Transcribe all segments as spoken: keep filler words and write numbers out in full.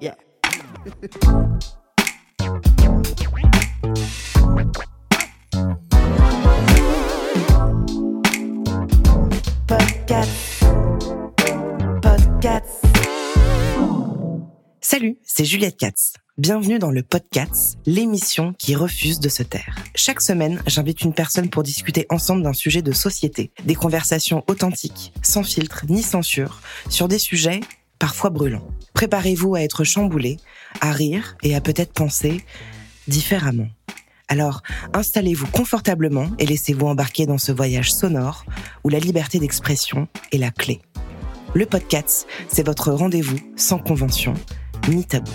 Yeah. Podcast. Podcast. Salut, c'est Juliette Katz. Bienvenue dans le podcast, l'émission qui refuse de se taire. Chaque semaine, j'invite une personne pour discuter ensemble d'un sujet de société, des conversations authentiques, sans filtre ni censure, sur des sujets parfois brûlants. Préparez-vous à être chamboulé, à rire et à peut-être penser différemment. Alors, installez-vous confortablement et laissez-vous embarquer dans ce voyage sonore où la liberté d'expression est la clé. Le podcast, c'est votre rendez-vous sans convention ni tabou.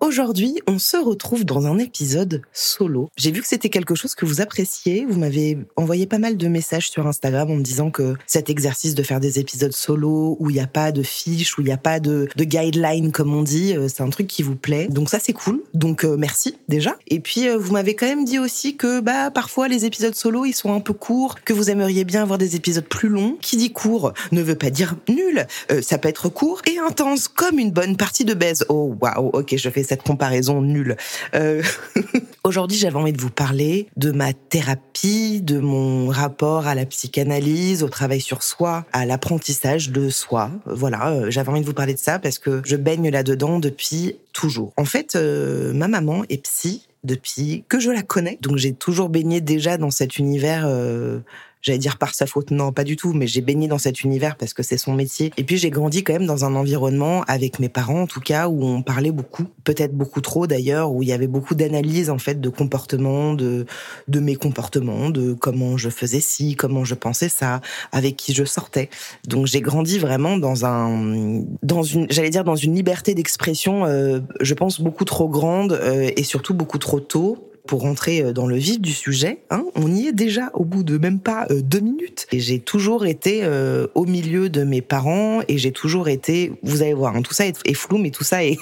Aujourd'hui, on se retrouve dans un épisode solo. J'ai vu que c'était quelque chose que vous appréciez. Vous m'avez envoyé pas mal de messages sur Instagram en me disant que cet exercice de faire des épisodes solo où il n'y a pas de fiche, où il n'y a pas de, de guideline comme on dit, c'est un truc qui vous plaît. Donc ça, c'est cool. Donc euh, merci déjà. Et puis euh, vous m'avez quand même dit aussi que bah parfois les épisodes solo, ils sont un peu courts, que vous aimeriez bien avoir des épisodes plus longs. Qui dit court ne veut pas dire nul. Euh, ça peut être court et intense comme une bonne partie de baise. Oh waouh, ok, je fais cette comparaison nulle. Euh... Aujourd'hui, j'avais envie de vous parler de ma thérapie, de mon rapport à la psychanalyse, au travail sur soi, à l'apprentissage de soi. Voilà, euh, j'avais envie de vous parler de ça parce que je baigne là-dedans depuis toujours. En fait, euh, ma maman est psy depuis que je la connais. Donc, j'ai toujours baigné déjà dans cet univers... Euh... J'allais dire par sa faute, non, pas du tout, mais j'ai baigné dans cet univers parce que c'est son métier. Et puis j'ai grandi quand même dans un environnement avec mes parents, en tout cas, où on parlait beaucoup, peut-être beaucoup trop d'ailleurs, où il y avait beaucoup d'analyses en fait de comportements, de de mes comportements, de comment je faisais ci, comment je pensais ça, avec qui je sortais. Donc j'ai grandi vraiment dans un, dans une, j'allais dire dans une liberté d'expression, euh, je pense beaucoup trop grande euh, et surtout beaucoup trop tôt. Pour rentrer dans le vif du sujet, hein, on y est déjà au bout de même pas euh, deux minutes. Et j'ai toujours été euh, au milieu de mes parents et j'ai toujours été, vous allez voir, hein, tout ça est, est flou, mais tout ça est,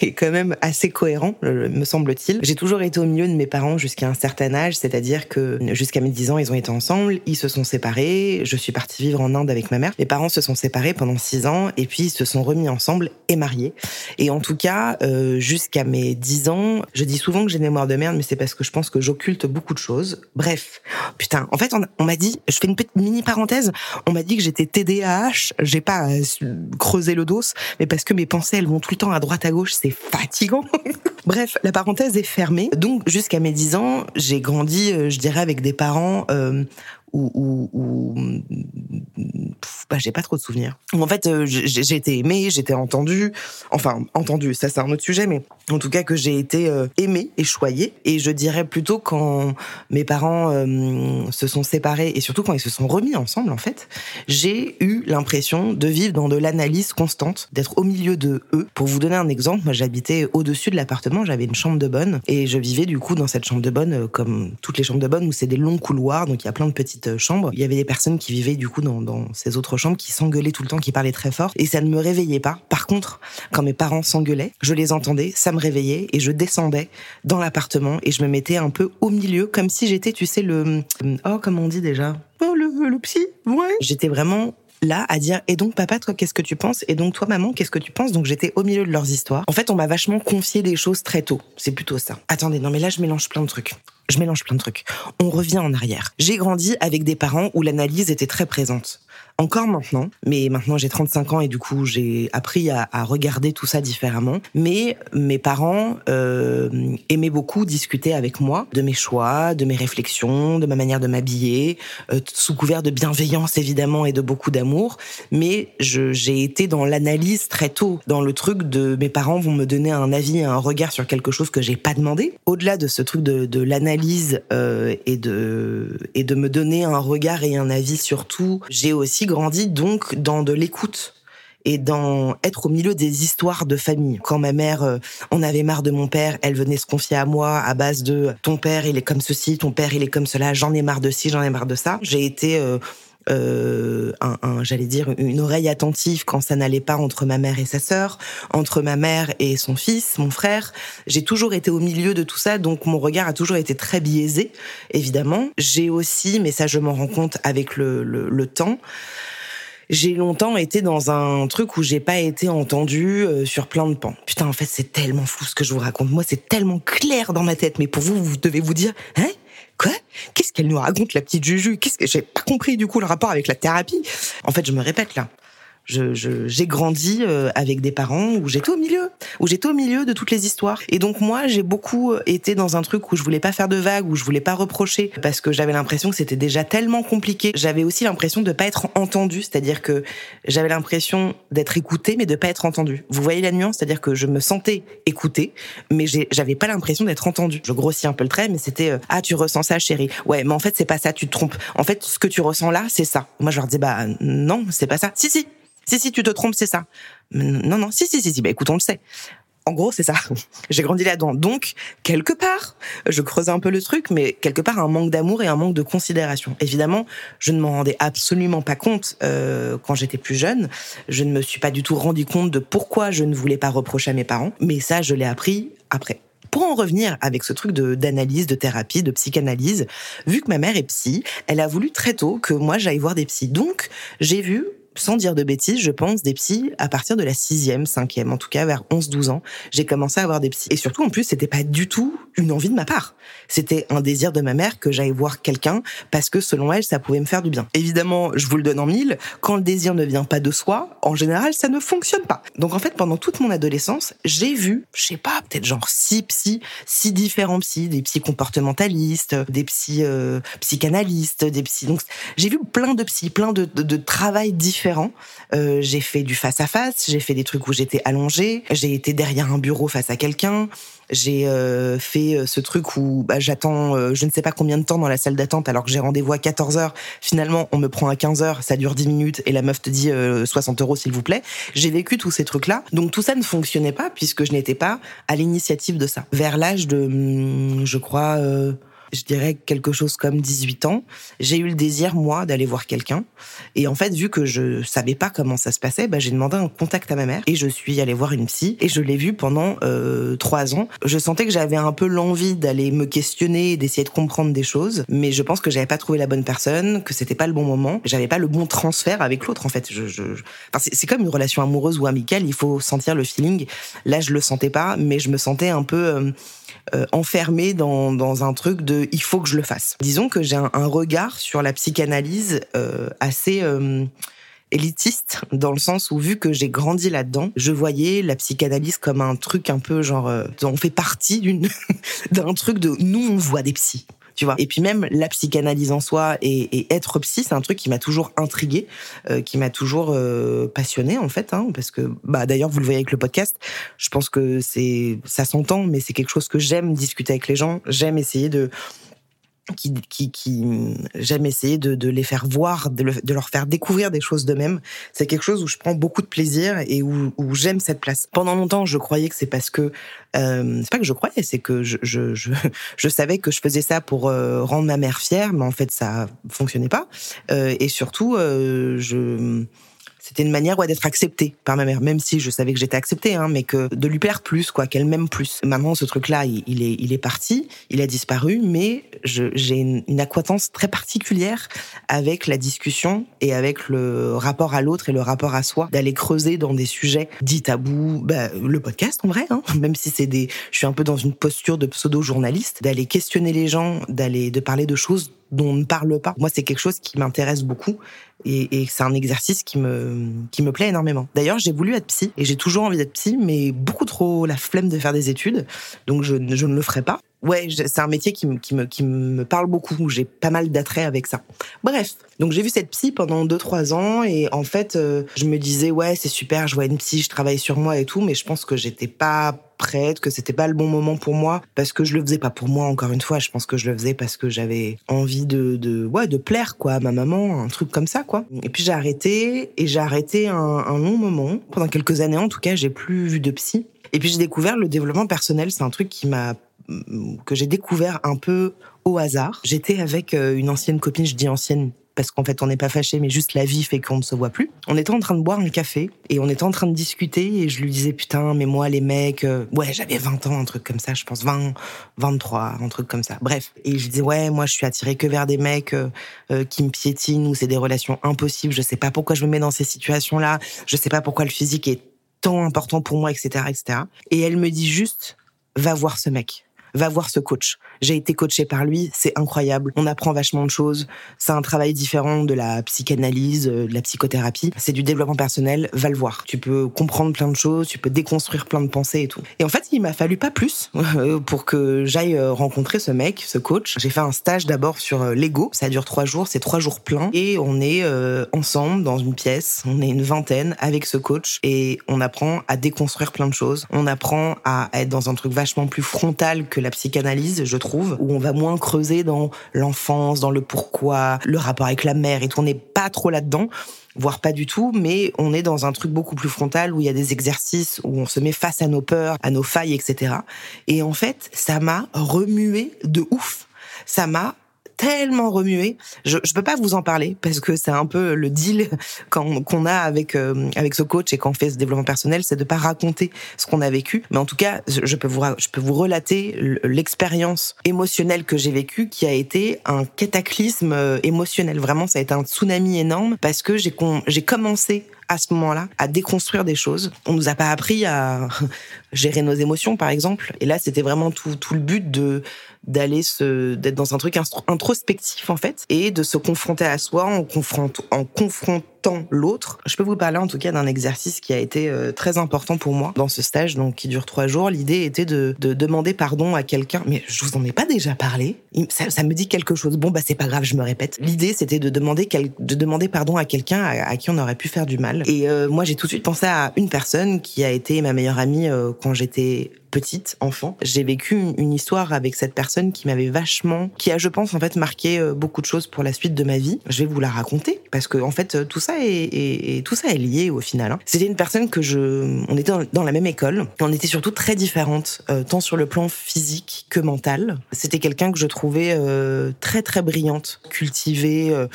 est quand même assez cohérent, me semble-t-il. J'ai toujours été au milieu de mes parents jusqu'à un certain âge, c'est-à-dire que jusqu'à mes dix ans, ils ont été ensemble, ils se sont séparés, je suis partie vivre en Inde avec ma mère. Mes parents se sont séparés pendant six ans et puis ils se sont remis ensemble et mariés. Et en tout cas, euh, jusqu'à mes dix ans, je dis souvent que j'ai une mémoire de merde, mais c'est parce que je pense que j'occulte beaucoup de choses. Bref, putain, en fait, on, on m'a dit, je fais une petite mini parenthèse, on m'a dit que j'étais T D A H, j'ai pas creusé le dos, mais parce que mes pensées, elles vont tout le temps à droite à gauche, c'est fatigant. Bref, la parenthèse est fermée. Donc, jusqu'à mes dix ans, j'ai grandi, je dirais, avec des parents... Euh, Ou, ou, ou pff, bah, j'ai pas trop de souvenirs. En fait, euh, j'ai, j'ai été aimée, j'étais entendue, enfin entendue, ça c'est un autre sujet, mais en tout cas que j'ai été euh, aimée et choyée. Et je dirais plutôt quand mes parents euh, se sont séparés et surtout quand ils se sont remis ensemble, en fait, j'ai eu l'impression de vivre dans de l'analyse constante, d'être au milieu de eux. Pour vous donner un exemple, moi j'habitais au-dessus de l'appartement, j'avais une chambre de bonne et je vivais du coup dans cette chambre de bonne, euh, comme toutes les chambres de bonne où c'est des longs couloirs, donc il y a plein de petites chambre. Il y avait des personnes qui vivaient du coup dans, dans ces autres chambres, qui s'engueulaient tout le temps, qui parlaient très fort, et ça ne me réveillait pas. Par contre, quand mes parents s'engueulaient, je les entendais, ça me réveillait, et je descendais dans l'appartement, et je me mettais un peu au milieu, comme si j'étais, tu sais, le... Oh, comment on dit déjà ? Oh, le, le psy, ouais. J'étais vraiment... là à dire et donc papa toi qu'est-ce que tu penses et donc toi maman qu'est-ce que tu penses, donc j'étais au milieu de leurs histoires. En fait on m'a vachement confié des choses très tôt, c'est plutôt ça. Attendez, non mais là je mélange plein de trucs, je mélange plein de trucs. On revient en arrière. J'ai grandi avec des parents où l'analyse était très présente. Encore maintenant, mais maintenant j'ai trente-cinq ans et du coup j'ai appris à, à regarder tout ça différemment. Mais mes parents euh, aimaient beaucoup discuter avec moi de mes choix, de mes réflexions, de ma manière de m'habiller, euh, sous couvert de bienveillance évidemment et de beaucoup d'amour. Mais je, j'ai été dans l'analyse très tôt, dans le truc de mes parents vont me donner un avis, un regard sur quelque chose que j'ai pas demandé. Au-delà de ce truc de, de l'analyse d'analyse euh, et de et de me donner un regard et un avis sur tout. J'ai aussi grandi donc dans de l'écoute et dans être au milieu des histoires de famille. Quand ma mère euh, en avait marre de mon père, elle venait se confier à moi à base de « ton père, il est comme ceci, ton père, il est comme cela, j'en ai marre de ci, j'en ai marre de ça ». J'ai été... Euh, Euh, un, un, j'allais dire une oreille attentive quand ça n'allait pas entre ma mère et sa sœur, entre ma mère et son fils, mon frère. J'ai toujours été au milieu de tout ça, donc mon regard a toujours été très biaisé, évidemment. J'ai aussi, mais ça je m'en rends compte avec le, le, le temps, j'ai longtemps été dans un truc où j'ai pas été entendue sur plein de pans. Putain, en fait, c'est tellement flou ce que je vous raconte. Moi, c'est tellement clair dans ma tête, mais pour vous, vous devez vous dire, hein ? Quoi ? Qu'est-ce qu'elle nous raconte, la petite Juju ? Qu'est-ce que j'ai pas compris du coup le rapport avec la thérapie ? En fait, je me répète là. Je, je j'ai grandi avec des parents où j'étais au milieu, où j'étais au milieu de toutes les histoires. Et donc moi, j'ai beaucoup été dans un truc où je voulais pas faire de vagues, où je voulais pas reprocher, parce que j'avais l'impression que c'était déjà tellement compliqué. J'avais aussi l'impression de pas être entendue, c'est-à-dire que j'avais l'impression d'être écoutée, mais de pas être entendue. Vous voyez la nuance, c'est-à-dire que je me sentais écoutée, mais j'ai, j'avais pas l'impression d'être entendue. Je grossis un peu le trait, mais c'était euh, ah tu ressens ça, chérie. Ouais, mais en fait c'est pas ça, tu te trompes. En fait, ce que tu ressens là, c'est ça. Moi je leur disais bah non, c'est pas ça. Si si. Si, si, tu te trompes, c'est ça. Non, non, si, si, si, si. Bah, écoute, on le sait. En gros, c'est ça. J'ai grandi là-dedans. Donc, quelque part, je creusais un peu le truc, mais quelque part, un manque d'amour et un manque de considération. Évidemment, je ne m'en rendais absolument pas compte euh, quand j'étais plus jeune. Je ne me suis pas du tout rendu compte de pourquoi je ne voulais pas reprocher à mes parents. Mais ça, je l'ai appris après. Pour en revenir avec ce truc de, d'analyse, de thérapie, de psychanalyse, vu que ma mère est psy, elle a voulu très tôt que moi, j'aille voir des psys. Donc, j'ai vu... sans dire de bêtises, je pense, des psys à partir de la sixième, cinquième, en tout cas vers onze douze ans, j'ai commencé à avoir des psys. Et surtout, en plus, c'était pas du tout une envie de ma part. C'était un désir de ma mère que j'aille voir quelqu'un parce que, selon elle, ça pouvait me faire du bien. Évidemment, je vous le donne en mille, quand le désir ne vient pas de soi, en général, ça ne fonctionne pas. Donc, en fait, pendant toute mon adolescence, j'ai vu, je sais pas, peut-être genre six psys, six différents psys, des psys comportementalistes, des psys euh, psychanalystes, des psys... Donc, j'ai vu plein de psys, plein de, de, de travail différents. Euh, j'ai fait du face-à-face, j'ai fait des trucs où j'étais allongée, j'ai été derrière un bureau face à quelqu'un, j'ai euh, fait ce truc où bah, j'attends euh, je ne sais pas combien de temps dans la salle d'attente alors que j'ai rendez-vous à quatorze heures, finalement on me prend à quinze heures, ça dure dix minutes et la meuf te dit euh, soixante euros s'il vous plaît. J'ai vécu tous ces trucs-là, donc tout ça ne fonctionnait pas puisque je n'étais pas à l'initiative de ça. Vers l'âge de, je crois, euh, je dirais quelque chose comme dix-huit ans, j'ai eu le désir, moi, d'aller voir quelqu'un. Et en fait, vu que je savais pas comment ça se passait, bah, j'ai demandé un contact à ma mère. Et je suis allée voir une psy. Et je l'ai vue pendant euh, trois ans. Je sentais que j'avais un peu l'envie d'aller me questionner et d'essayer de comprendre des choses. Mais je pense que j'avais pas trouvé la bonne personne, que c'était pas le bon moment. J'avais pas le bon transfert avec l'autre, en fait. Je, je, je... Enfin, c'est, c'est comme une relation amoureuse ou amicale. Il faut sentir le feeling. Là, je le sentais pas, mais je me sentais un peu... Euh, Euh, enfermée dans, dans un truc de « il faut que je le fasse ». Disons que j'ai un, un regard sur la psychanalyse euh, assez euh, élitiste, dans le sens où, vu que j'ai grandi là-dedans, je voyais la psychanalyse comme un truc un peu genre... Euh, on fait partie d'une d'un truc de « nous, on voit des psys ». Tu vois. Et puis même la psychanalyse en soi et, et être psy, c'est un truc qui m'a toujours intriguée, euh, qui m'a toujours euh, passionnée en fait, hein, parce que bah d'ailleurs vous le voyez avec le podcast, je pense que c'est ça s'entend, mais c'est quelque chose que j'aime discuter avec les gens, j'aime essayer de qui qui qui j'aime essayer de de les faire voir, de, le, de leur faire découvrir des choses d'eux-mêmes. C'est quelque chose où je prends beaucoup de plaisir et où, où j'aime cette place. Pendant longtemps, je croyais que c'est parce que Euh, c'est pas que je croyais, c'est que je, je, je, je savais que je faisais ça pour euh, rendre ma mère fière, mais en fait ça fonctionnait pas. Euh, et surtout, euh, je, c'était une manière ouais, d'être acceptée par ma mère, même si je savais que j'étais acceptée, hein, mais que de lui plaire plus, quoi, qu'elle m'aime plus. Maintenant, ce truc-là, il, il est, il est parti, il a disparu, mais je, j'ai une, une acquaintance très particulière avec la discussion et avec le rapport à l'autre et le rapport à soi, d'aller creuser dans des sujets dits tabous, bah, le podcast en vrai, hein, même si c'est des, je suis un peu dans une posture de pseudo-journaliste, d'aller questionner les gens, d'aller, de parler de choses dont on ne parle pas. Moi, c'est quelque chose qui m'intéresse beaucoup et, et c'est un exercice qui me, qui me plaît énormément. D'ailleurs, j'ai voulu être psy et j'ai toujours envie d'être psy, mais beaucoup trop la flemme de faire des études, donc je, je ne le ferai pas. ouais, c'est un métier qui me, qui me, qui me parle beaucoup. J'ai pas mal d'attrait avec ça. Bref. Donc, j'ai vu cette psy pendant deux trois ans et en fait, euh, je me disais, ouais, c'est super, je vois une psy, je travaille sur moi et tout, mais je pense que j'étais pas prête, que c'était pas le bon moment pour moi parce que je le faisais pas pour moi, encore une fois. Je pense que je le faisais parce que j'avais envie de, de, ouais, de plaire, quoi, à ma maman, un truc comme ça, quoi. Et puis, j'ai arrêté et j'ai arrêté un, un long moment. Pendant quelques années, en tout cas, j'ai plus vu de psy. Et puis, j'ai découvert le développement personnel. C'est un truc qui m'a que j'ai découvert un peu au hasard. J'étais avec une ancienne copine, je dis ancienne parce qu'en fait on n'est pas fâchés, mais juste la vie fait qu'on ne se voit plus. On était en train de boire un café et on était en train de discuter et je lui disais putain mais moi les mecs, euh, ouais j'avais vingt ans, un truc comme ça, je pense vingt, vingt-trois, un truc comme ça, bref. Et je disais ouais moi je suis attirée que vers des mecs euh, euh, qui me piétinent ou c'est des relations impossibles, je sais pas pourquoi je me mets dans ces situations-là, je sais pas pourquoi le physique est tant important pour moi, et cetera et cetera. Et elle me dit juste va voir ce mec. Va voir ce coach. J'ai été coachée par lui, c'est incroyable. On apprend vachement de choses. C'est un travail différent de la psychanalyse, de la psychothérapie. C'est du développement personnel, va le voir. Tu peux comprendre plein de choses, tu peux déconstruire plein de pensées et tout. Et en fait, il m'a fallu pas plus pour que j'aille rencontrer ce mec, ce coach. J'ai fait un stage d'abord sur l'ego. Ça dure trois jours, c'est trois jours pleins. Et on est euh, ensemble dans une pièce. On est une vingtaine avec ce coach. Et on apprend à déconstruire plein de choses. On apprend à être dans un truc vachement plus frontal que la psychanalyse, je trouve, où on va moins creuser dans l'enfance, dans le pourquoi, le rapport avec la mère et tout, on n'est pas trop là-dedans, voire pas du tout, mais on est dans un truc beaucoup plus frontal où il y a des exercices, où on se met face à nos peurs, à nos failles, et cetera. Et en fait, ça m'a remuée de ouf. Ça m'a tellement remuée. Je, je peux pas vous en parler parce que c'est un peu le deal qu'on, qu'on a avec, euh, avec ce coach et quand on fait ce développement personnel, c'est de pas raconter ce qu'on a vécu. Mais en tout cas, je peux vous, je peux vous relater l'expérience émotionnelle que j'ai vécue qui a été un cataclysme émotionnel. Vraiment, ça a été un tsunami énorme parce que j'ai, con, j'ai commencé à ce moment-là, à déconstruire des choses. On nous a pas appris à gérer nos émotions, par exemple. Et là, c'était vraiment tout, tout le but de, d'aller se, d'être dans un truc introspectif, en fait, et de se confronter à soi en confrontant, en confrontant l'autre. Je peux vous parler, en tout cas, d'un exercice qui a été très important pour moi dans ce stage, donc, qui dure trois jours. L'idée était de, de demander pardon à quelqu'un. Mais je vous en ai pas déjà parlé. Ça, ça me dit quelque chose. Bon, bah, c'est pas grave, je me répète. L'idée, c'était de demander, quel, de demander pardon à quelqu'un à, à qui on aurait pu faire du mal. Et euh, moi, j'ai tout de suite pensé à une personne qui a été ma meilleure amie euh, quand j'étais petite, enfant. J'ai vécu une histoire avec cette personne qui m'avait vachement, qui a, je pense, en fait, marqué beaucoup de choses pour la suite de ma vie. Je vais vous la raconter parce que, en fait, tout ça est, est, est tout ça est lié au final. Hein. C'était une personne que je, on était dans la même école. On était surtout très différentes, euh, tant sur le plan physique que mental. C'était quelqu'un que je trouvais euh, très très brillante, cultivée, euh,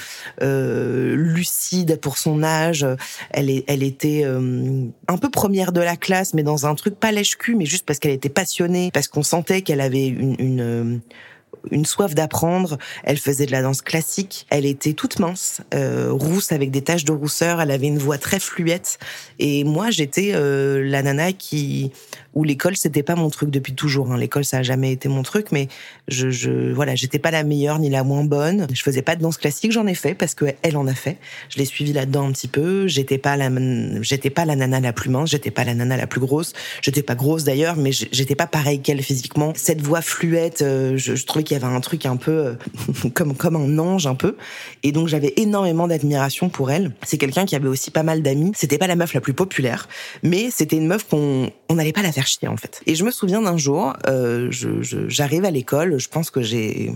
euh, lucide pour son âge. Elle est, elle était euh, un peu première de la classe, mais dans un truc pas lèche-cul, mais juste parce que qu'elle était passionnée, parce qu'on sentait qu'elle avait une, une, une soif d'apprendre. Elle faisait de la danse classique. Elle était toute mince, euh, rousse avec des taches de rousseur. Elle avait une voix très fluette. Et moi, j'étais euh, la nana qui... où l'école, c'était pas mon truc depuis toujours. Hein. L'école, ça a jamais été mon truc, mais je, je, voilà, j'étais pas la meilleure ni la moins bonne. Je faisais pas de danse classique, j'en ai fait parce que elle en a fait. Je l'ai suivie là-dedans un petit peu. J'étais pas la, j'étais pas la nana la plus mince, j'étais pas la nana la plus grosse. J'étais pas grosse d'ailleurs, mais j'étais pas pareille qu'elle physiquement. Cette voix fluette, euh, je, je trouvais qu'il y avait un truc un peu euh, comme comme un ange un peu. Et donc j'avais énormément d'admiration pour elle. C'est quelqu'un qui avait aussi pas mal d'amis. C'était pas la meuf la plus populaire, mais c'était une meuf qu'on on n'allait pas la faire chier en fait. Et je me souviens d'un jour, euh, je, je, j'arrive à l'école, je pense que j'ai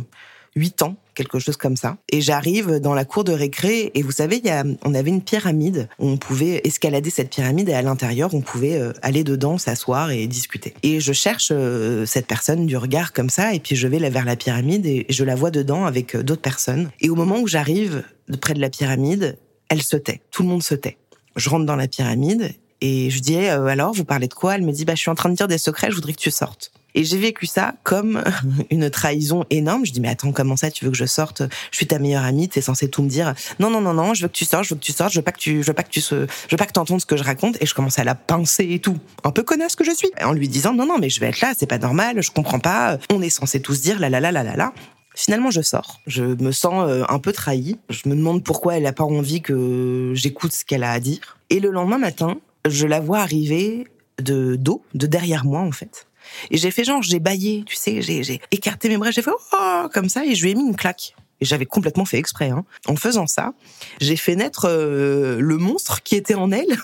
huit ans, quelque chose comme ça, et j'arrive dans la cour de récré, et vous savez, y a, on avait une pyramide, on pouvait escalader cette pyramide, et à l'intérieur, on pouvait euh, aller dedans, s'asseoir et discuter. Et je cherche euh, cette personne du regard comme ça, et puis je vais vers la pyramide, et je la vois dedans avec euh, d'autres personnes. Et au moment où j'arrive près de la pyramide, elle se tait, tout le monde se tait. Je rentre dans la pyramide, et je dis euh, alors vous parlez de quoi? Elle me dit bah je suis en train de dire des secrets, je voudrais que tu sortes. Et j'ai vécu ça comme une trahison énorme. Je dis mais attends, comment ça tu veux que je sorte? Je suis ta meilleure amie, t'es censée tout me dire. Non non non non, je veux que tu sortes, je veux que tu sortes, je veux pas que tu je veux pas que tu se, je veux pas que t'entendes ce que je raconte. Et je commence à la pincer et tout, un peu connasse que je suis, en lui disant non non mais je vais être là, c'est pas normal, je comprends pas. On est censés tous dire la la la la la la. Finalement, je sors. Je me sens un peu trahie. Je me demande pourquoi elle a pas envie que j'écoute ce qu'elle a à dire. Et le lendemain matin, je la vois arriver de dos, de derrière moi en fait. Et j'ai fait genre, j'ai bâillé, tu sais, j'ai, j'ai écarté mes bras, j'ai fait « oh !» comme ça, et je lui ai mis une claque. Et j'avais complètement fait exprès. Hein. En faisant ça, j'ai fait naître euh, le monstre qui était en elle.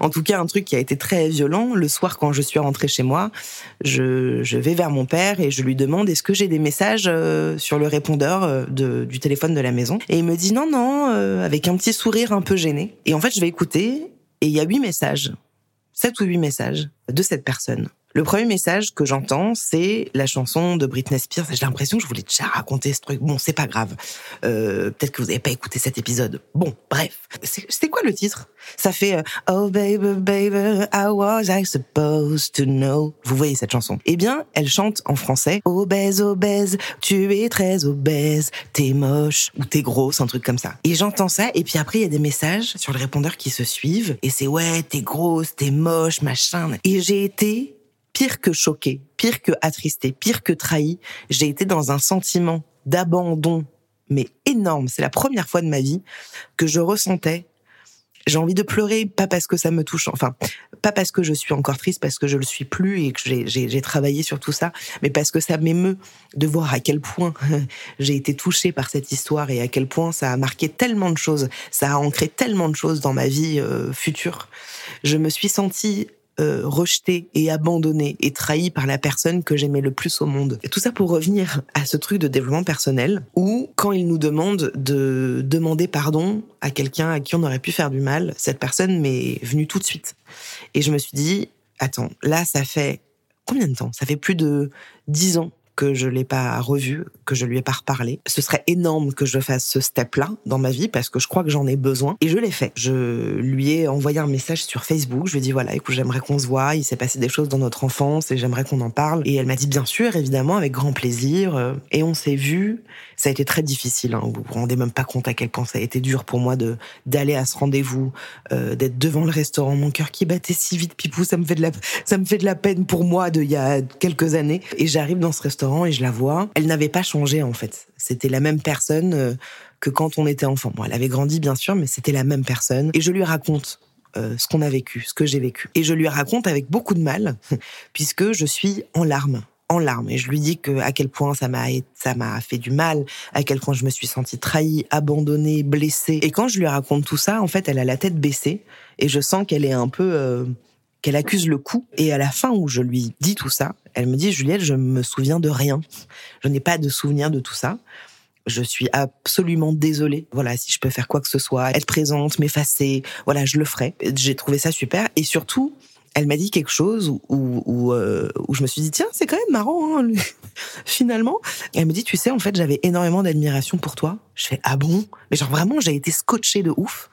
En tout cas, un truc qui a été très violent. Le soir, quand je suis rentrée chez moi, je, je vais vers mon père et je lui demande « est-ce que j'ai des messages euh, sur le répondeur euh, de, du téléphone de la maison ?» Et il me dit « non, non euh, », avec un petit sourire un peu gêné. Et en fait, je vais écouter et il y a huit messages, sept ou huit messages de cette personne. Le premier message que j'entends, c'est la chanson de Britney Spears. J'ai l'impression que je voulais déjà raconter ce truc. Bon, c'est pas grave. Euh, peut-être que vous n'avez pas écouté cet épisode. Bon, bref. C'est, c'était quoi le titre ? Ça fait euh, « Oh baby, baby, how was I supposed to know ?» Vous voyez cette chanson ? Eh bien, elle chante en français « Obèse, obèse, tu es très obèse, t'es moche ou t'es grosse », un truc comme ça. Et j'entends ça, et puis après, il y a des messages sur le répondeur qui se suivent. Et c'est « Ouais, t'es grosse, t'es moche, machin. » Et j'ai été... pire que choquée, pire que attristée, pire que trahie, j'ai été dans un sentiment d'abandon, mais énorme. C'est la première fois de ma vie que je ressentais, j'ai envie de pleurer, pas parce que ça me touche, enfin, pas parce que je suis encore triste, parce que je le suis plus et que j'ai, j'ai, j'ai travaillé sur tout ça, mais parce que ça m'émeut de voir à quel point j'ai été touchée par cette histoire et à quel point ça a marqué tellement de choses, ça a ancré tellement de choses dans ma vie euh, future. Je me suis sentie Euh, rejetée et abandonnée et trahie par la personne que j'aimais le plus au monde. Et tout ça pour revenir à ce truc de développement personnel où, quand il nous demande de demander pardon à quelqu'un à qui on aurait pu faire du mal, cette personne m'est venue tout de suite. Et je me suis dit, attends, là, ça fait combien de temps ? Ça fait plus de dix ans que je ne l'ai pas revu, que je ne lui ai pas reparlé. Ce serait énorme que je fasse ce step-là dans ma vie parce que je crois que j'en ai besoin. Et je l'ai fait. Je lui ai envoyé un message sur Facebook. Je lui ai dit, voilà, écoute, j'aimerais qu'on se voie. Il s'est passé des choses dans notre enfance et j'aimerais qu'on en parle. Et elle m'a dit, bien sûr, évidemment, avec grand plaisir. Et on s'est vus. Ça a été très difficile. Hein. Vous ne vous rendez même pas compte à quel point ça a été dur pour moi de, d'aller à ce rendez-vous, euh, d'être devant le restaurant. Mon cœur qui battait si vite, pipou, ça me fait de la, ça me fait de la peine pour moi d'il y a quelques années. Et j'arrive dans ce restaurant et je la vois, elle n'avait pas changé en fait. C'était la même personne que quand on était enfant. Bon, elle avait grandi bien sûr, mais c'était la même personne. Et je lui raconte euh, ce qu'on a vécu, ce que j'ai vécu. Et je lui raconte avec beaucoup de mal, puisque je suis en larmes. En larmes. Et je lui dis que, à quel point ça m'a, ça m'a fait du mal, à quel point je me suis sentie trahie, abandonnée, blessée. Et quand je lui raconte tout ça, en fait, elle a la tête baissée et je sens qu'elle est un peu... Euh, qu'elle accuse le coup. Et à la fin où je lui dis tout ça, elle me dit « Juliette, je me souviens de rien. Je n'ai pas de souvenir de tout ça. Je suis absolument désolée. Voilà, si je peux faire quoi que ce soit, être présente, m'effacer, voilà, je le ferai. » J'ai trouvé ça super. Et surtout, elle m'a dit quelque chose où, où, où, euh, où je me suis dit « Tiens, c'est quand même marrant, hein, finalement. » Elle me dit « Tu sais, en fait, j'avais énormément d'admiration pour toi. » Je fais « Ah bon ?» Mais genre vraiment, j'ai été scotchée de ouf.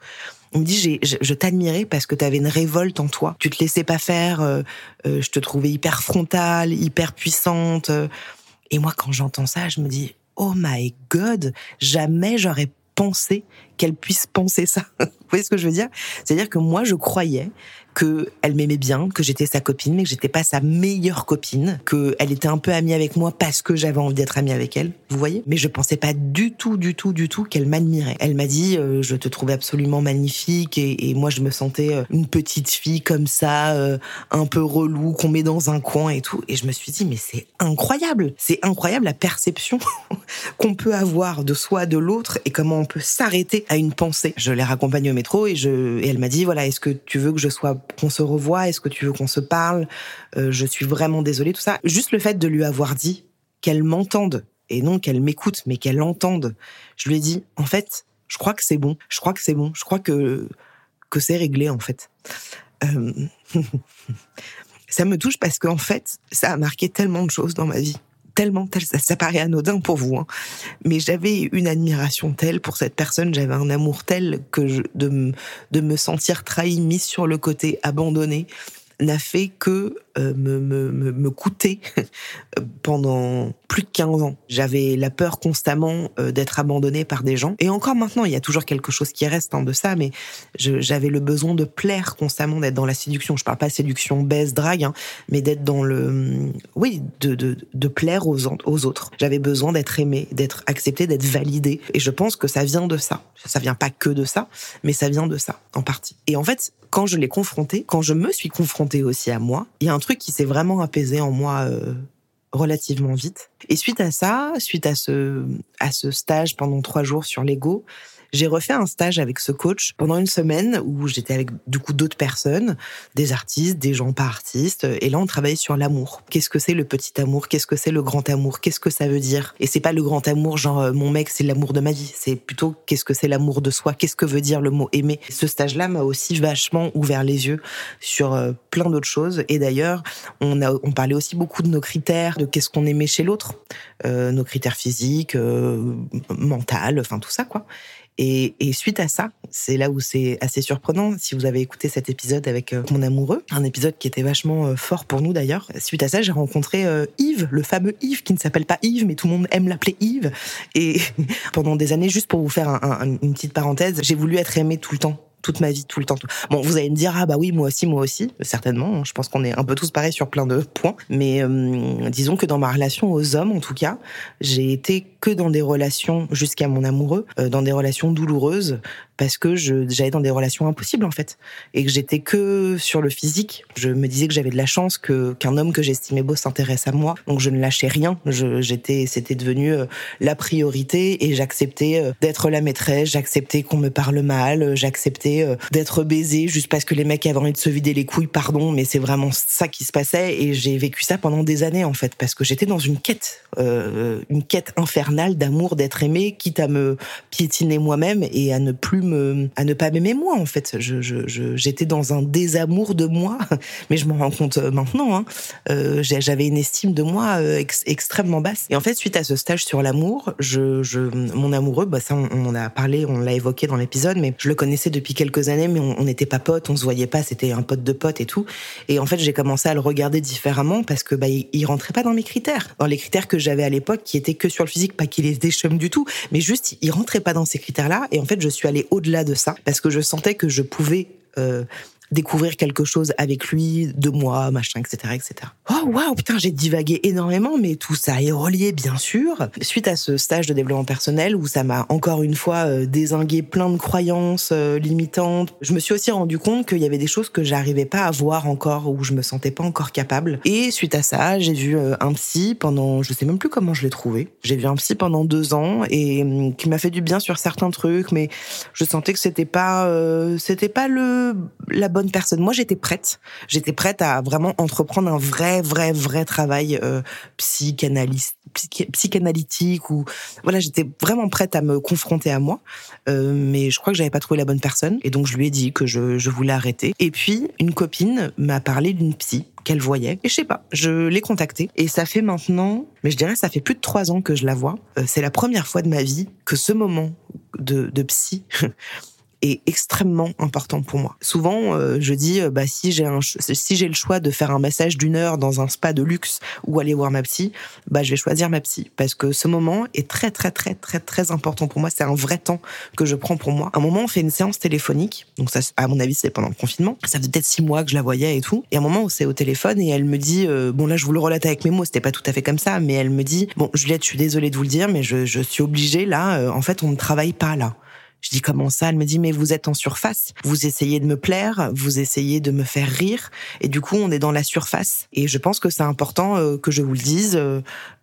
On me dit, j'ai, je, je t'admirais parce que t'avais une révolte en toi. Tu te laissais pas faire, euh, euh, je te trouvais hyper frontale, hyper puissante. Euh. Et moi, quand j'entends ça, je me dis, oh my God, jamais j'aurais pensé qu'elle puisse penser ça. Vous voyez ce que je veux dire ? C'est-à-dire que moi, je croyais qu'elle m'aimait bien, que j'étais sa copine, mais que j'étais pas sa meilleure copine, qu'elle était un peu amie avec moi parce que j'avais envie d'être amie avec elle, vous voyez ? Mais je pensais pas du tout, du tout, du tout qu'elle m'admirait. Elle m'a dit euh, « Je te trouvais absolument magnifique et, et moi, je me sentais une petite fille comme ça, euh, un peu relou, qu'on met dans un coin et tout. » Et je me suis dit « Mais c'est incroyable ! C'est incroyable la perception qu'on peut avoir de soi, de l'autre et comment on peut s'arrêter à une pensée. » Je les raccompagne au métro et, je, et elle m'a dit « Voilà, est-ce que tu veux que je sois... qu'on se revoie, est-ce que tu veux qu'on se parle ? euh, Je suis vraiment désolée, tout ça. » Juste le fait de lui avoir dit qu'elle m'entende, et non qu'elle m'écoute, mais qu'elle l'entende, je lui ai dit, en fait, je crois que c'est bon, je crois que c'est bon, je crois que, que c'est réglé, en fait. Euh... ça me touche parce qu'en fait, ça a marqué tellement de choses dans ma vie. Tellement, tel, ça, ça paraît anodin pour vous, hein. Mais j'avais une admiration telle pour cette personne, j'avais un amour tel que je, de, m, de me sentir trahie, mise sur le côté, abandonnée, n'a fait que euh, me, me, me, me coûter pendant plus de quinze ans. J'avais la peur constamment euh, d'être abandonnée par des gens. Et encore maintenant, il y a toujours quelque chose qui reste hein, de ça, mais je, j'avais le besoin de plaire constamment, d'être dans la séduction. Je ne parle pas séduction, baisse, drague, hein, mais d'être dans le... Oui, de, de, de plaire aux, aux autres. J'avais besoin d'être aimée, d'être acceptée, d'être validée. Et je pense que ça vient de ça. Ça ne vient pas que de ça, mais ça vient de ça, en partie. Et en fait, quand je l'ai confrontée, quand je me suis confrontée aussi à moi, il y a un truc qui s'est vraiment apaisé en moi euh, relativement vite. Et suite à ça, suite à ce, à ce stage pendant trois jours sur l'ego, j'ai refait un stage avec ce coach pendant une semaine où j'étais avec du coup d'autres personnes, des artistes, des gens pas artistes. Et là, on travaillait sur l'amour. Qu'est-ce que c'est le petit amour ? Qu'est-ce que c'est le grand amour ? Qu'est-ce que ça veut dire ? Et c'est pas le grand amour genre mon mec, c'est l'amour de ma vie. C'est plutôt qu'est-ce que c'est l'amour de soi ? Qu'est-ce que veut dire le mot aimer ? Ce stage-là m'a aussi vachement ouvert les yeux sur plein d'autres choses. Et d'ailleurs, on a on parlait aussi beaucoup de nos critères, de qu'est-ce qu'on aimait chez l'autre, euh, nos critères physiques, euh, mentaux, enfin tout ça quoi. Et, et suite à ça, c'est là où c'est assez surprenant, si vous avez écouté cet épisode avec mon amoureux, un épisode qui était vachement fort pour nous d'ailleurs, suite à ça j'ai rencontré euh, Yves, le fameux Yves qui ne s'appelle pas Yves mais tout le monde aime l'appeler Yves, et pendant des années, juste pour vous faire un, un, une petite parenthèse, j'ai voulu être aimée tout le temps, toute ma vie, tout le temps. Bon, vous allez me dire, ah bah oui, moi aussi, moi aussi, certainement, je pense qu'on est un peu tous pareils sur plein de points, mais euh, disons que dans ma relation aux hommes, en tout cas, j'ai été que dans des relations, jusqu'à mon amoureux, euh, dans des relations douloureuses, parce que je, j'allais dans des relations impossibles, en fait, et que j'étais que sur le physique. Je me disais que j'avais de la chance que, qu'un homme que j'estimais beau s'intéresse à moi, donc je ne lâchais rien, je, j'étais, c'était devenu euh, la priorité, et j'acceptais euh, d'être la maîtresse, j'acceptais qu'on me parle mal, j'acceptais d'être baisée juste parce que les mecs avaient envie de se vider les couilles, pardon, mais c'est vraiment ça qui se passait, et j'ai vécu ça pendant des années en fait, parce que j'étais dans une quête euh, une quête infernale d'amour, d'être aimée, quitte à me piétiner moi-même et à ne plus me, à ne pas m'aimer moi en fait. je, je, je, j'étais dans un désamour de moi, mais je m'en rends compte maintenant hein. euh, j'avais une estime de moi euh, ex- extrêmement basse, et en fait suite à ce stage sur l'amour, je, je, mon amoureux, bah ça on, on en a parlé, on l'a évoqué dans l'épisode, mais je le connaissais depuis quelques années, mais on n'était pas potes, on se voyait pas, c'était un pote de pote et tout. Et en fait, j'ai commencé à le regarder différemment parce que bah il, il rentrait pas dans mes critères, dans les critères que j'avais à l'époque, qui étaient que sur le physique, pas qu'il les déchaume du tout, mais juste il rentrait pas dans ces critères-là. Et en fait, je suis allée au-delà de ça parce que je sentais que je pouvais euh, découvrir quelque chose avec lui, de moi, machin, et cetera, et cetera. Oh waouh, putain, j'ai divagué énormément, mais tout ça est relié, bien sûr. Suite à ce stage de développement personnel où ça m'a encore une fois euh, dézingué plein de croyances euh, limitantes, je me suis aussi rendu compte qu'il y avait des choses que j'arrivais pas à voir encore, ou je me sentais pas encore capable. Et suite à ça, j'ai vu euh, un psy pendant, je sais même plus comment je l'ai trouvé. J'ai vu un psy pendant deux ans et euh, qui m'a fait du bien sur certains trucs, mais je sentais que c'était pas, euh, c'était pas le la bonne personne. Moi, j'étais prête. J'étais prête à vraiment entreprendre un vrai, vrai, vrai travail euh, psychanalyste, psy- psychanalytique. Ou voilà, j'étais vraiment prête à me confronter à moi. Euh, mais je crois que j'avais pas trouvé la bonne personne. Et donc, je lui ai dit que je, je voulais arrêter. Et puis, une copine m'a parlé d'une psy qu'elle voyait. Et je sais pas, je l'ai contactée. Et ça fait maintenant, mais je dirais ça fait plus de trois ans que je la vois. Euh, c'est la première fois de ma vie que ce moment de, de psy... est extrêmement important pour moi. Souvent, euh, je dis, euh, bah si j'ai un, si j'ai le choix de faire un massage d'une heure dans un spa de luxe ou aller voir ma psy, bah je vais choisir ma psy parce que ce moment est très très très très très important pour moi. C'est un vrai temps que je prends pour moi. À un moment, on fait une séance téléphonique, donc ça, à mon avis, c'est pendant le confinement. Ça faisait peut-être six mois que je la voyais et tout. Et à un moment, c'est au téléphone et elle me dit, euh, bon là, je vous le relate avec mes mots, c'était pas tout à fait comme ça, mais elle me dit, bon Juliette, je suis désolée de vous le dire, mais je, je suis obligée là. Euh, en fait, on ne travaille pas là. Je dis comment ça ? Elle me dit mais vous êtes en surface, vous essayez de me plaire, vous essayez de me faire rire et du coup on est dans la surface. Et je pense que c'est important euh, que je vous le dise. Euh,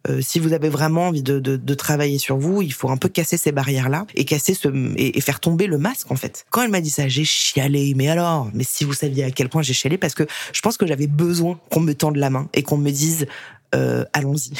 euh, si vous avez vraiment envie de, de, de travailler sur vous, il faut un peu casser ces barrières-là et casser ce et, et faire tomber le masque en fait. Quand elle m'a dit ça, j'ai chialé. Mais alors, mais si vous saviez à quel point j'ai chialé parce que je pense que j'avais besoin qu'on me tende la main et qu'on me dise. Euh, allons-y.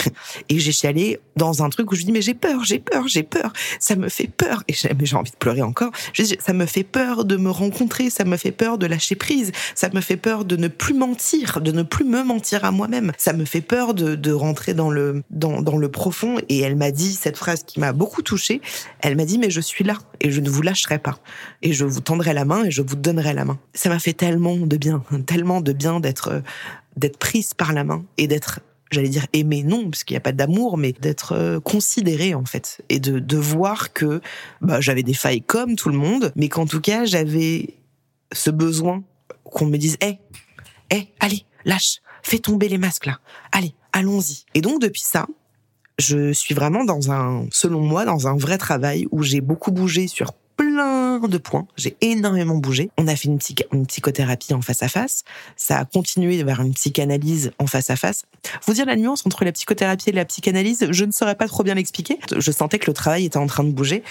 Et j'ai chialé dans un truc où je dis mais j'ai peur, j'ai peur, j'ai peur, ça me fait peur. Et j'ai, mais j'ai envie de pleurer encore. Je dis, ça me fait peur de me rencontrer, ça me fait peur de lâcher prise, ça me fait peur de ne plus mentir, de ne plus me mentir à moi-même. Ça me fait peur de, de rentrer dans le, dans, dans le profond. Et elle m'a dit cette phrase qui m'a beaucoup touchée. Elle m'a dit mais je suis là et je ne vous lâcherai pas. Et je vous tendrai la main et je vous donnerai la main. Ça m'a fait tellement de bien, tellement de bien d'être, d'être prise par la main et d'être j'allais dire aimer, non, parce qu'il n'y a pas d'amour, mais d'être euh, considérée, en fait. Et de, de voir que bah, j'avais des failles comme tout le monde, mais qu'en tout cas, j'avais ce besoin qu'on me dise hey, « Hé, hey, allez, lâche, fais tomber les masques, là. Allez, allons-y. » Et donc, depuis ça, je suis vraiment dans un, selon moi, dans un vrai travail où j'ai beaucoup bougé sur plein plein de points. J'ai énormément bougé. On a fait une, psych- une psychothérapie en face à face. Ça a continué vers une psychanalyse en face à face. Vous dire la nuance entre la psychothérapie et la psychanalyse, je ne saurais pas trop bien l'expliquer. Je sentais que le travail était en train de bouger.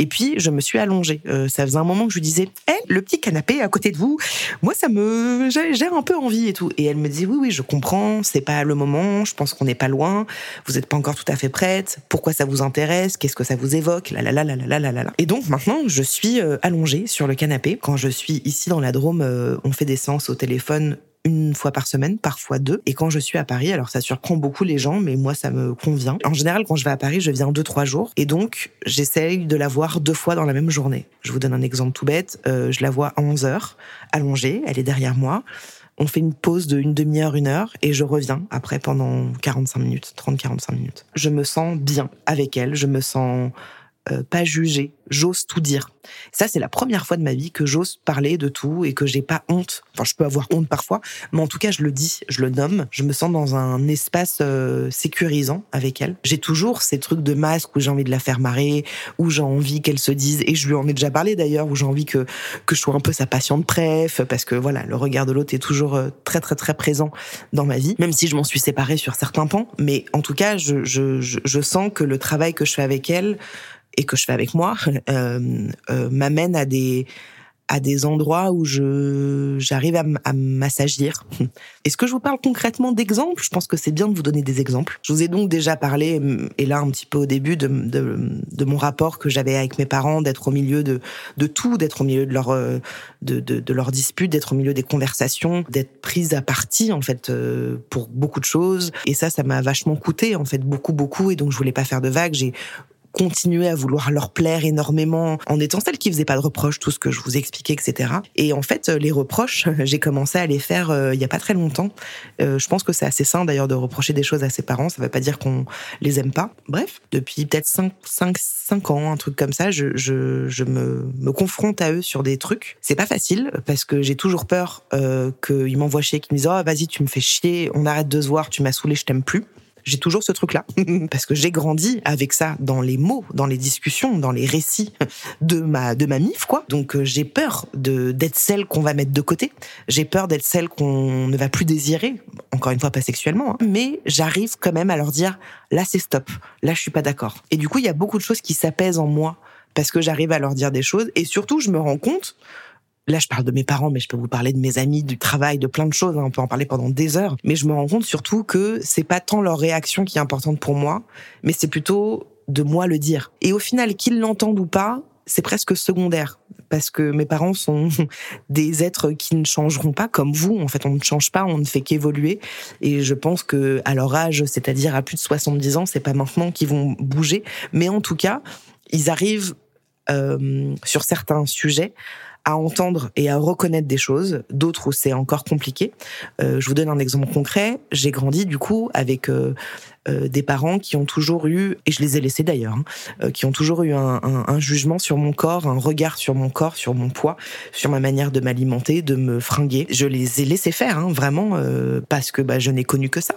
Et puis, je me suis allongée. Euh, ça faisait un moment que je lui disais « Hey, le petit canapé à côté de vous, moi, ça me... j'ai, j'ai un peu envie et tout. » Et elle me disait « Oui, oui, je comprends, c'est pas le moment, je pense qu'on n'est pas loin, vous n'êtes pas encore tout à fait prête, pourquoi ça vous intéresse, qu'est-ce que ça vous évoque, la la la la la la la. » Et donc, maintenant, je suis allongée sur le canapé. Quand je suis ici dans la Drôme, on fait des séances au téléphone une fois par semaine, parfois deux. Et quand je suis à Paris, alors ça surprend beaucoup les gens, mais moi, ça me convient. En général, quand je vais à Paris, je viens deux, trois jours. Et donc, j'essaye de la voir deux fois dans la même journée. Je vous donne un exemple tout bête. Euh, je la vois à onze heures, allongée, elle est derrière moi. On fait une pause d'une demi-heure, une heure, et je reviens après pendant quarante-cinq minutes, trente à quarante-cinq minutes. Je me sens bien avec elle, je me sens... Euh, pas juger, j'ose tout dire. Ça, c'est la première fois de ma vie que j'ose parler de tout et que j'ai pas honte. Enfin, je peux avoir honte parfois, mais en tout cas, je le dis, je le nomme. Je me sens dans un espace euh, sécurisant avec elle. J'ai toujours ces trucs de masque où j'ai envie de la faire marrer, où j'ai envie qu'elle se dise, et je lui en ai déjà parlé d'ailleurs, où j'ai envie que, que je sois un peu sa patiente préf, parce que voilà, le regard de l'autre est toujours euh, très, très, très présent dans ma vie, même si je m'en suis séparée sur certains pans. Mais en tout cas, je, je, je, je sens que le travail que je fais avec elle et que je fais avec moi, euh, euh, m'amène à des, à des endroits où je, j'arrive à, m- à m'assagir. Est-ce que je vous parle concrètement d'exemples ? Je pense que c'est bien de vous donner des exemples. Je vous ai donc déjà parlé, et là un petit peu au début, de, de, de mon rapport que j'avais avec mes parents, d'être au milieu de, de tout, d'être au milieu de leurs de, de, de leur disputes, d'être au milieu des conversations, d'être prise à partie, en fait, euh, pour beaucoup de choses. Et ça, ça m'a vachement coûté, en fait, beaucoup, beaucoup, et donc je voulais pas faire de vagues. J'ai continuer à vouloir leur plaire énormément en étant celle qui faisait pas de reproches, tout ce que je vous expliquais, et cetera. Et en fait, les reproches, j'ai commencé à les faire euh, il y a pas très longtemps. Euh, je pense que c'est assez sain d'ailleurs de reprocher des choses à ses parents, ça veut pas dire qu'on les aime pas. Bref, depuis peut-être cinq ans, un truc comme ça, je, je, je me, me confronte à eux sur des trucs. C'est pas facile, parce que j'ai toujours peur euh, qu'ils m'envoient chier, qu'ils me disent « Oh, vas-y, tu me fais chier, on arrête de se voir, tu m'as saoulé, je t'aime plus ». J'ai toujours ce truc-là, parce que j'ai grandi avec ça dans les mots, dans les discussions, dans les récits de ma, de ma mif, quoi. Donc euh, j'ai peur de, d'être celle qu'on va mettre de côté, j'ai peur d'être celle qu'on ne va plus désirer, encore une fois pas sexuellement, hein. Mais j'arrive quand même à leur dire « là c'est stop, là je suis pas d'accord ». Et du coup il y a beaucoup de choses qui s'apaisent en moi, parce que j'arrive à leur dire des choses, et surtout je me rends compte... Là, je parle de mes parents, mais je peux vous parler de mes amis, du travail, de plein de choses. Hein. On peut en parler pendant des heures. Mais je me rends compte surtout que c'est pas tant leur réaction qui est importante pour moi, mais c'est plutôt de moi le dire. Et au final, qu'ils l'entendent ou pas, c'est presque secondaire. Parce que mes parents sont des êtres qui ne changeront pas, comme vous. En fait, on ne change pas, on ne fait qu'évoluer. Et je pense que à leur âge, c'est-à-dire à plus de soixante-dix ans, c'est pas maintenant qu'ils vont bouger. Mais en tout cas, ils arrivent euh, sur certains sujets à entendre et à reconnaître des choses, d'autres où c'est encore compliqué. Euh, je vous donne un exemple concret. J'ai grandi, du coup, avec euh, euh, des parents qui ont toujours eu, et je les ai laissés d'ailleurs, hein, euh, qui ont toujours eu un, un, un jugement sur mon corps, un regard sur mon corps, sur mon poids, sur ma manière de m'alimenter, de me fringuer. Je les ai laissés faire, hein, vraiment, euh, parce que bah, je n'ai connu que ça.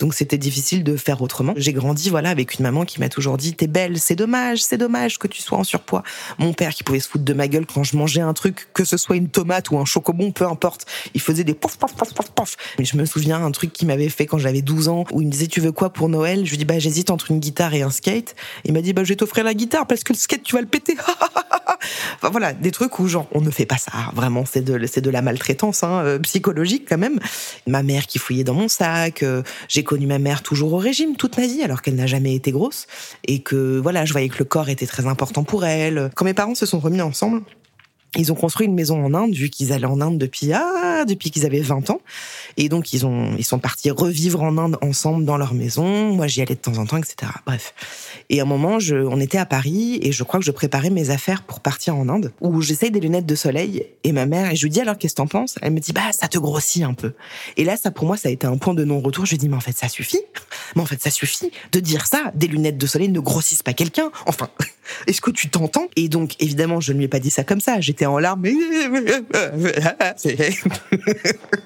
Donc c'était difficile de faire autrement. J'ai grandi voilà, avec une maman qui m'a toujours dit « T'es belle, c'est dommage, c'est dommage que tu sois en surpoids ». Mon père qui pouvait se foutre de ma gueule quand je mangeais un truc, que ce soit une tomate ou un chocobon, peu importe, il faisait des pof, pof, pof, pof, pof. Mais je me souviens un truc qu'il m'avait fait quand j'avais douze ans, où il me disait « Tu veux quoi pour Noël ?» Je lui dis « Bah, j'hésite entre une guitare et un skate. » Il m'a dit « Bah, je vais t'offrir la guitare parce que le skate, tu vas le péter. » Enfin, voilà, des trucs où, genre, on ne fait pas ça. Vraiment, c'est de, c'est de la maltraitance hein, euh, psychologique, quand même. Ma mère qui fouillait dans mon sac. Euh, j'ai connu ma mère toujours au régime toute ma vie, alors qu'elle n'a jamais été grosse. Et que, voilà, je voyais que le corps était très important pour elle. Quand mes parents se sont remis ensemble, ils ont construit une maison en Inde, vu qu'ils allaient en Inde depuis, ah, depuis qu'ils avaient vingt ans. Et donc, ils ont, ils sont partis revivre en Inde ensemble dans leur maison. Moi, j'y allais de temps en temps, et cetera. Bref. Et à un moment, je, on était à Paris et je crois que je préparais mes affaires pour partir en Inde, où j'essaye des lunettes de soleil. Et ma mère, et je lui dis, alors, qu'est-ce que t'en penses ? Elle me dit, bah, ça te grossit un peu. Et là, ça, pour moi, ça a été un point de non-retour. Je lui dis, mais en fait, ça suffit. Mais en fait, ça suffit de dire ça. Des lunettes de soleil ne grossissent pas quelqu'un. Enfin, est-ce que tu t'entends ? Et donc, évidemment, je ne lui ai pas dit ça comme ça. J'étais en larmes.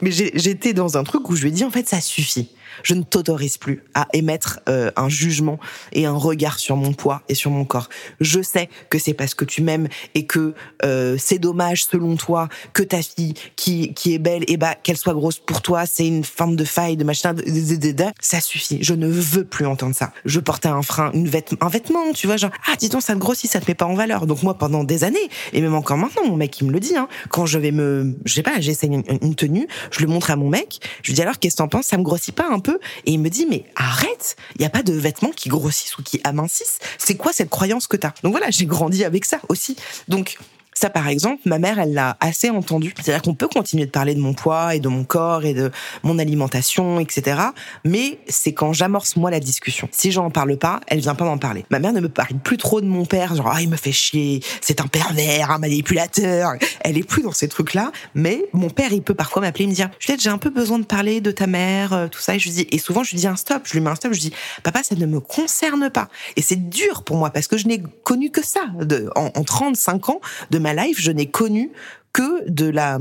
Mais j'étais dans un truc où je lui ai dit, en fait, ça suffit. Je ne t'autorise plus à émettre euh, un jugement et un regard sur mon poids et sur mon corps. Je sais que c'est parce que tu m'aimes et que euh, c'est dommage, selon toi, que ta fille qui qui est belle, eh ben, qu'elle soit grosse pour toi, c'est une forme de faille, de machin, de, de, de, de. Ça suffit. Je ne veux plus entendre ça. Je portais un frein, une vêtement, un vêtement, tu vois, genre, ah, dis donc, ça te grossit, ça te met pas en valeur. Donc moi, pendant des années, et même encore maintenant, mon mec, il me le dit, hein, quand je vais me, je sais pas, j'essaye une, une tenue, je le montre à mon mec, je lui dis, alors, qu'est-ce que t'en penses, ça me grossit pas un peu? Et il me dit, mais arrête, il n'y a pas de vêtements qui grossissent ou qui amincissent. C'est quoi cette croyance que t'as? Donc voilà, j'ai grandi avec ça aussi. Donc ça, par exemple, ma mère, elle l'a assez entendu. C'est-à-dire qu'on peut continuer de parler de mon poids et de mon corps et de mon alimentation, et cetera. Mais c'est quand j'amorce, moi, la discussion. Si j'en parle pas, elle vient pas m'en parler. Ma mère ne me parle plus trop de mon père, genre, ah, il me fait chier, c'est un pervers, un manipulateur. Elle est plus dans ces trucs-là. Mais mon père, il peut parfois m'appeler et me dire, Juliette, j'ai un peu besoin de parler de ta mère, tout ça. Et je lui dis, et souvent, je lui dis un stop. Je lui mets un stop. Je lui dis, papa, ça ne me concerne pas. Et c'est dur pour moi parce que je n'ai connu que ça. De, en, en trente-cinq ans, de ma life, je n'ai connu que de la,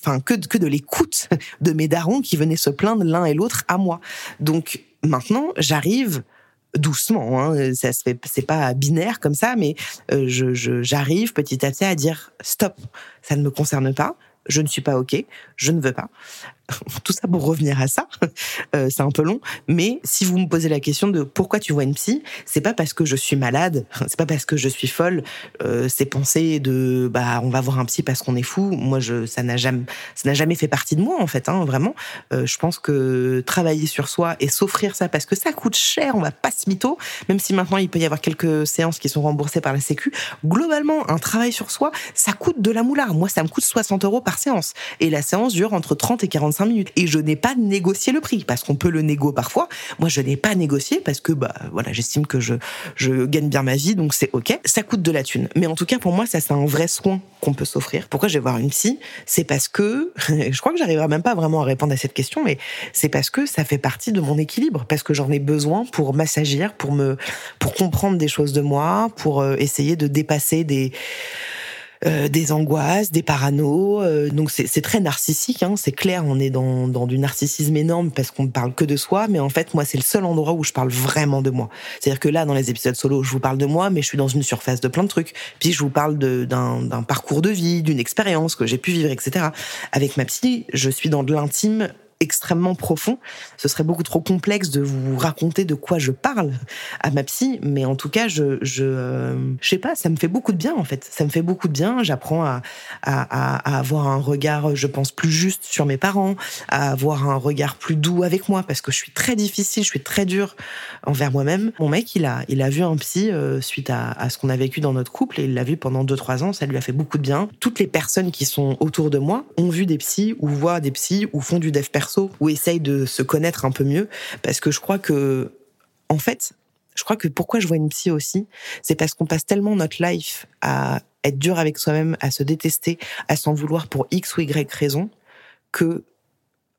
enfin que que de l'écoute de mes darons qui venaient se plaindre l'un et l'autre à moi. Donc maintenant, j'arrive doucement, hein, ça se fait, c'est pas binaire comme ça, mais je, je j'arrive petit à petit à dire stop, ça ne me concerne pas. Je ne suis pas OK, je ne veux pas. Tout ça pour revenir à ça, euh, c'est un peu long, mais si vous me posez la question de pourquoi tu vois une psy, c'est pas parce que je suis malade, c'est pas parce que je suis folle, euh, ces pensées de bah on va voir un psy parce qu'on est fou, moi je ça n'a jamais ça n'a jamais fait partie de moi en fait, hein, vraiment. Euh, je pense que travailler sur soi et s'offrir ça parce que ça coûte cher, on va pas se mytho, même si maintenant il peut y avoir quelques séances qui sont remboursées par la Sécu. Globalement, un travail sur soi, ça coûte de la moula. Moi, ça me coûte soixante euros par séance et la séance dure entre trente et quarante-cinq minutes. Et je n'ai pas négocié le prix, parce qu'on peut le négo parfois. Moi, je n'ai pas négocié parce que, bah, voilà, j'estime que je, je gagne bien ma vie, donc c'est OK. Ça coûte de la thune. Mais en tout cas, pour moi, ça, c'est un vrai soin qu'on peut s'offrir. Pourquoi je vais voir une psy? C'est parce que, je crois que j'arriverai même pas vraiment à répondre à cette question, mais c'est parce que ça fait partie de mon équilibre, parce que j'en ai besoin pour m'assagir, pour me, pour comprendre des choses de moi, pour essayer de dépasser des, Euh, des angoisses, des paranos, euh, donc c'est, c'est très narcissique, hein, c'est clair, on est dans, dans du narcissisme énorme parce qu'on ne parle que de soi, mais en fait, moi, c'est le seul endroit où je parle vraiment de moi. C'est-à-dire que là, dans les épisodes solo, je vous parle de moi, mais je suis dans une surface de plein de trucs. Puis je vous parle de, d'un, d'un parcours de vie, d'une expérience que j'ai pu vivre, et cetera. Avec ma psy, je suis dans de l'intime extrêmement profond. Ce serait beaucoup trop complexe de vous raconter de quoi je parle à ma psy, mais en tout cas, je je, euh, je sais pas, ça me fait beaucoup de bien, en fait. Ça me fait beaucoup de bien. J'apprends à, à, à avoir un regard, je pense, plus juste sur mes parents, à avoir un regard plus doux avec moi, parce que je suis très difficile, je suis très dure envers moi-même. Mon mec, il a, il a vu un psy euh, suite à, à ce qu'on a vécu dans notre couple, et il l'a vu pendant deux trois ans, ça lui a fait beaucoup de bien. Toutes les personnes qui sont autour de moi ont vu des psys, ou voient des psys, ou font du dev perso, ou essaye de se connaître un peu mieux, parce que je crois que, en fait, je crois que pourquoi je vois une psy aussi, c'est parce qu'on passe tellement notre life à être dur avec soi-même, à se détester, à s'en vouloir pour X ou Y raison, que,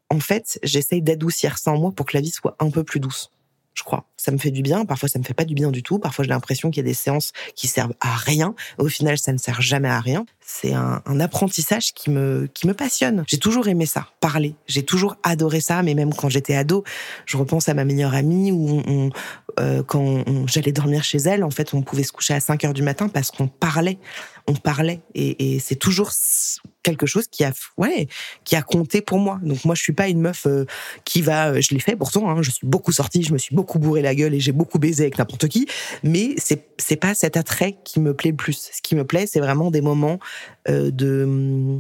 en fait, j'essaye d'adoucir ça en moi pour que la vie soit un peu plus douce. Je crois. Ça me fait du bien. Parfois, ça me fait pas du bien du tout. Parfois, j'ai l'impression qu'il y a des séances qui servent à rien. Au final, ça ne sert jamais à rien. C'est un, un apprentissage qui me, qui me passionne. J'ai toujours aimé ça, parler. J'ai toujours adoré ça. Mais même quand j'étais ado, je repense à ma meilleure amie où on, on euh, quand on, j'allais dormir chez elle, en fait, on pouvait se coucher à cinq heures du matin parce qu'on parlait. On parlait. Et, et c'est toujours quelque chose qui a, ouais, qui a compté pour moi. Donc moi, je suis pas une meuf euh, qui va, euh, je l'ai fait pourtant, hein, je suis beaucoup sortie, je me suis beaucoup bourré la gueule et j'ai beaucoup baisé avec n'importe qui, mais c'est c'est pas cet attrait qui me plaît le plus. Ce qui me plaît, c'est vraiment des moments euh, de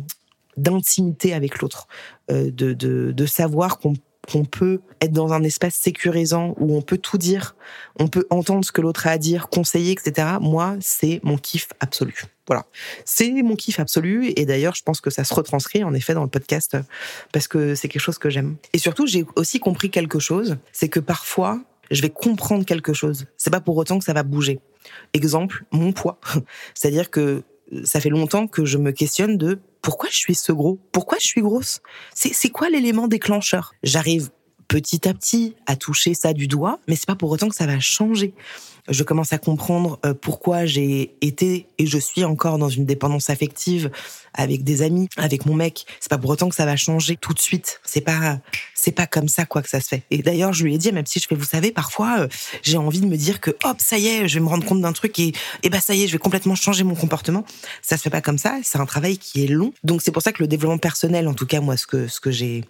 d'intimité avec l'autre, euh, de de de savoir qu'on qu'on peut être dans un espace sécurisant où on peut tout dire, on peut entendre ce que l'autre a à dire, conseiller, et cetera. Moi, c'est mon kiff absolu. Voilà. C'est mon kiff absolu. Et d'ailleurs, je pense que ça se retranscrit, en effet, dans le podcast, parce que c'est quelque chose que j'aime. Et surtout, j'ai aussi compris quelque chose, c'est que parfois, je vais comprendre quelque chose. C'est pas pour autant que ça va bouger. Exemple, mon poids. C'est-à-dire que ça fait longtemps que je me questionne de pourquoi je suis ce gros? Pourquoi je suis grosse? C'est, c'est quoi l'élément déclencheur? J'arrive petit à petit à toucher ça du doigt, mais c'est pas pour autant que ça va changer. je commence à comprendre pourquoi j'ai été et je suis encore dans une dépendance affective avec des amis, avec mon mec. C'est pas pour autant que ça va changer tout de suite. C'est pas, c'est pas comme ça quoi que ça se fait. Et d'ailleurs, je lui ai dit, même si je fais, vous savez, parfois euh, j'ai envie de me dire que hop, ça y est, je vais me rendre compte d'un truc et et bah ça y est, je vais complètement changer mon comportement. Ça se fait pas comme ça. C'est un travail qui est long. Donc c'est pour ça que le développement personnel, en tout cas moi, ce que ce que j'ai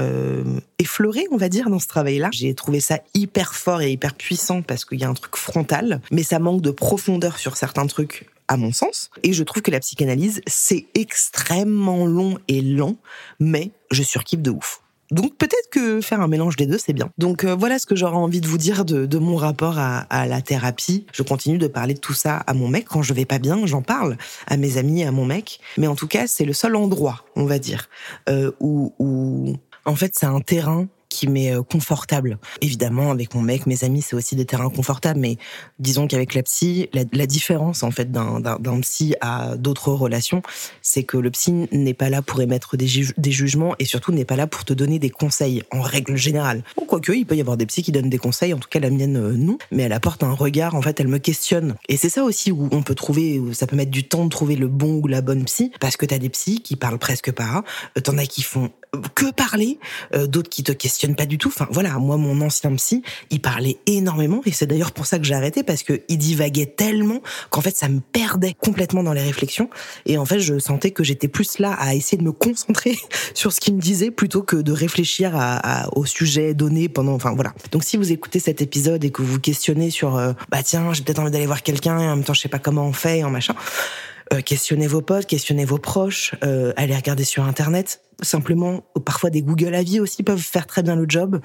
Euh, effleuré, on va dire, dans ce travail-là. J'ai trouvé ça hyper fort et hyper puissant parce qu'il y a un truc frontal, mais ça manque de profondeur sur certains trucs, à mon sens. Et je trouve que la psychanalyse, c'est extrêmement long et lent, mais je surkiffe de ouf. Donc peut-être que faire un mélange des deux, c'est bien. Donc euh, voilà ce que j'aurais envie de vous dire de, de mon rapport à, à la thérapie. Je continue de parler de tout ça à mon mec. Quand je vais pas bien, j'en parle à mes amis, à mon mec. Mais en tout cas, c'est le seul endroit, on va dire, euh, où... où en fait, c'est un terrain qui m'est confortable. Évidemment, avec mon mec, mes amis, c'est aussi des terrains confortables, mais disons qu'avec la psy, la, la différence en fait d'un, d'un, d'un psy à d'autres relations, c'est que le psy n'est pas là pour émettre des, ju- des jugements et surtout n'est pas là pour te donner des conseils, en règle générale. Bon, quoique, il peut y avoir des psys qui donnent des conseils, en tout cas la mienne, euh, non. Mais elle apporte un regard, en fait, elle me questionne. Et c'est ça aussi où on peut trouver, où ça peut mettre du temps de trouver le bon ou la bonne psy, parce que t'as des psys qui parlent presque pas, euh, t'en as qui font que parler, euh, d'autres qui te questionnent pas du tout. Enfin voilà, moi mon ancien psy, il parlait énormément et c'est d'ailleurs pour ça que j'ai arrêté parce que il divaguait tellement qu'en fait ça me perdait complètement dans les réflexions et en fait je sentais que j'étais plus là à essayer de me concentrer sur ce qu'il me disait plutôt que de réfléchir à, à, au sujet donné pendant. Enfin voilà. Donc si vous écoutez cet épisode et que vous questionnez sur euh, bah tiens j'ai peut-être envie d'aller voir quelqu'un et en même temps je sais pas comment on fait et en machin. Euh, questionnez vos potes, questionnez vos proches, euh, allez regarder sur Internet. Simplement, parfois des Google Avis aussi peuvent faire très bien le job.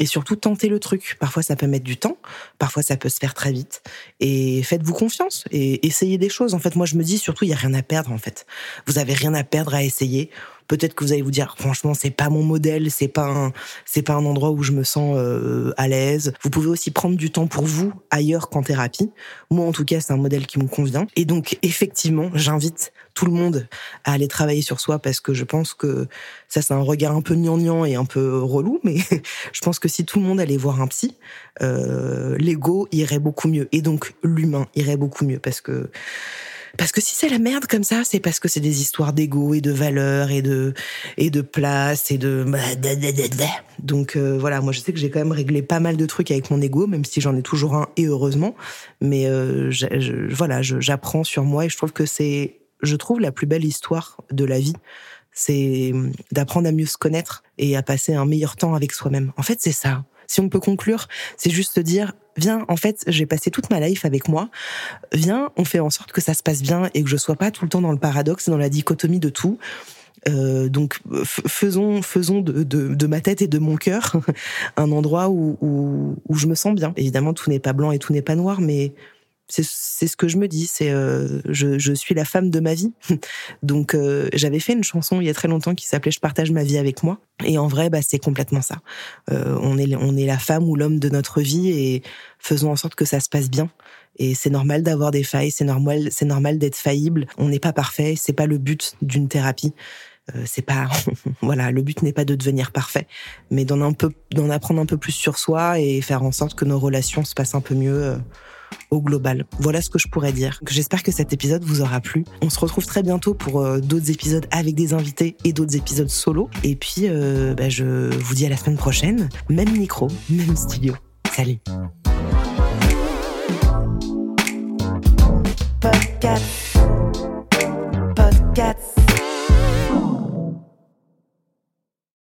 Et surtout, tentez le truc. Parfois, ça peut mettre du temps. Parfois, ça peut se faire très vite. Et faites-vous confiance et essayez des choses. En fait, moi, je me dis surtout, il n'y a rien à perdre, en fait. Vous avez rien à perdre à essayer. Peut-être que vous allez vous dire, franchement, c'est pas mon modèle, c'est pas un, c'est pas un endroit où je me sens euh, à l'aise. Vous pouvez aussi prendre du temps pour vous ailleurs qu'en thérapie. Moi, en tout cas, c'est un modèle qui me convient. Et donc, effectivement, j'invite tout le monde à aller travailler sur soi parce que je pense que ça, c'est un regard un peu gnangnan et un peu relou, mais je pense que si tout le monde allait voir un psy, euh, l'ego irait beaucoup mieux et donc l'humain irait beaucoup mieux parce que. Parce que si c'est la merde comme ça, c'est parce que c'est des histoires d'ego et de valeurs et de et de place et de donc euh, voilà. Moi, je sais que j'ai quand même réglé pas mal de trucs avec mon ego, même si j'en ai toujours un et heureusement. Mais euh, je, je, voilà, je, j'apprends sur moi et je trouve que c'est, je trouve la plus belle histoire de la vie, c'est d'apprendre à mieux se connaître et à passer un meilleur temps avec soi-même. En fait, c'est ça. Si on peut conclure, c'est juste se dire, viens, en fait, j'ai passé toute ma life avec moi, viens, on fait en sorte que ça se passe bien et que je sois pas tout le temps dans le paradoxe et dans la dichotomie de tout. Euh, donc, f- faisons, faisons de, de, de ma tête et de mon cœur un endroit où, où, où je me sens bien. Évidemment, tout n'est pas blanc et tout n'est pas noir, mais c'est, c'est ce que je me dis, c'est euh, je, je suis la femme de ma vie. Donc euh, j'avais fait une chanson il y a très longtemps qui s'appelait « Je partage ma vie avec moi ». Et en vrai, bah, c'est complètement ça. Euh, on est, on est la femme ou l'homme de notre vie et faisons en sorte que ça se passe bien. Et c'est normal d'avoir des failles, c'est normal, c'est normal d'être faillible. On n'est pas parfait, c'est pas le but d'une thérapie. Euh, c'est pas, voilà, le but n'est pas de devenir parfait, mais d'en un peu, d'en apprendre un peu plus sur soi et faire en sorte que nos relations se passent un peu mieux. Euh, au global. Voilà ce que je pourrais dire. J'espère que cet épisode vous aura plu. On se retrouve très bientôt pour euh, d'autres épisodes avec des invités et d'autres épisodes solo. Et puis, euh, bah, je vous dis à la semaine prochaine. Même micro, même studio. Salut. Podcast. Podcast.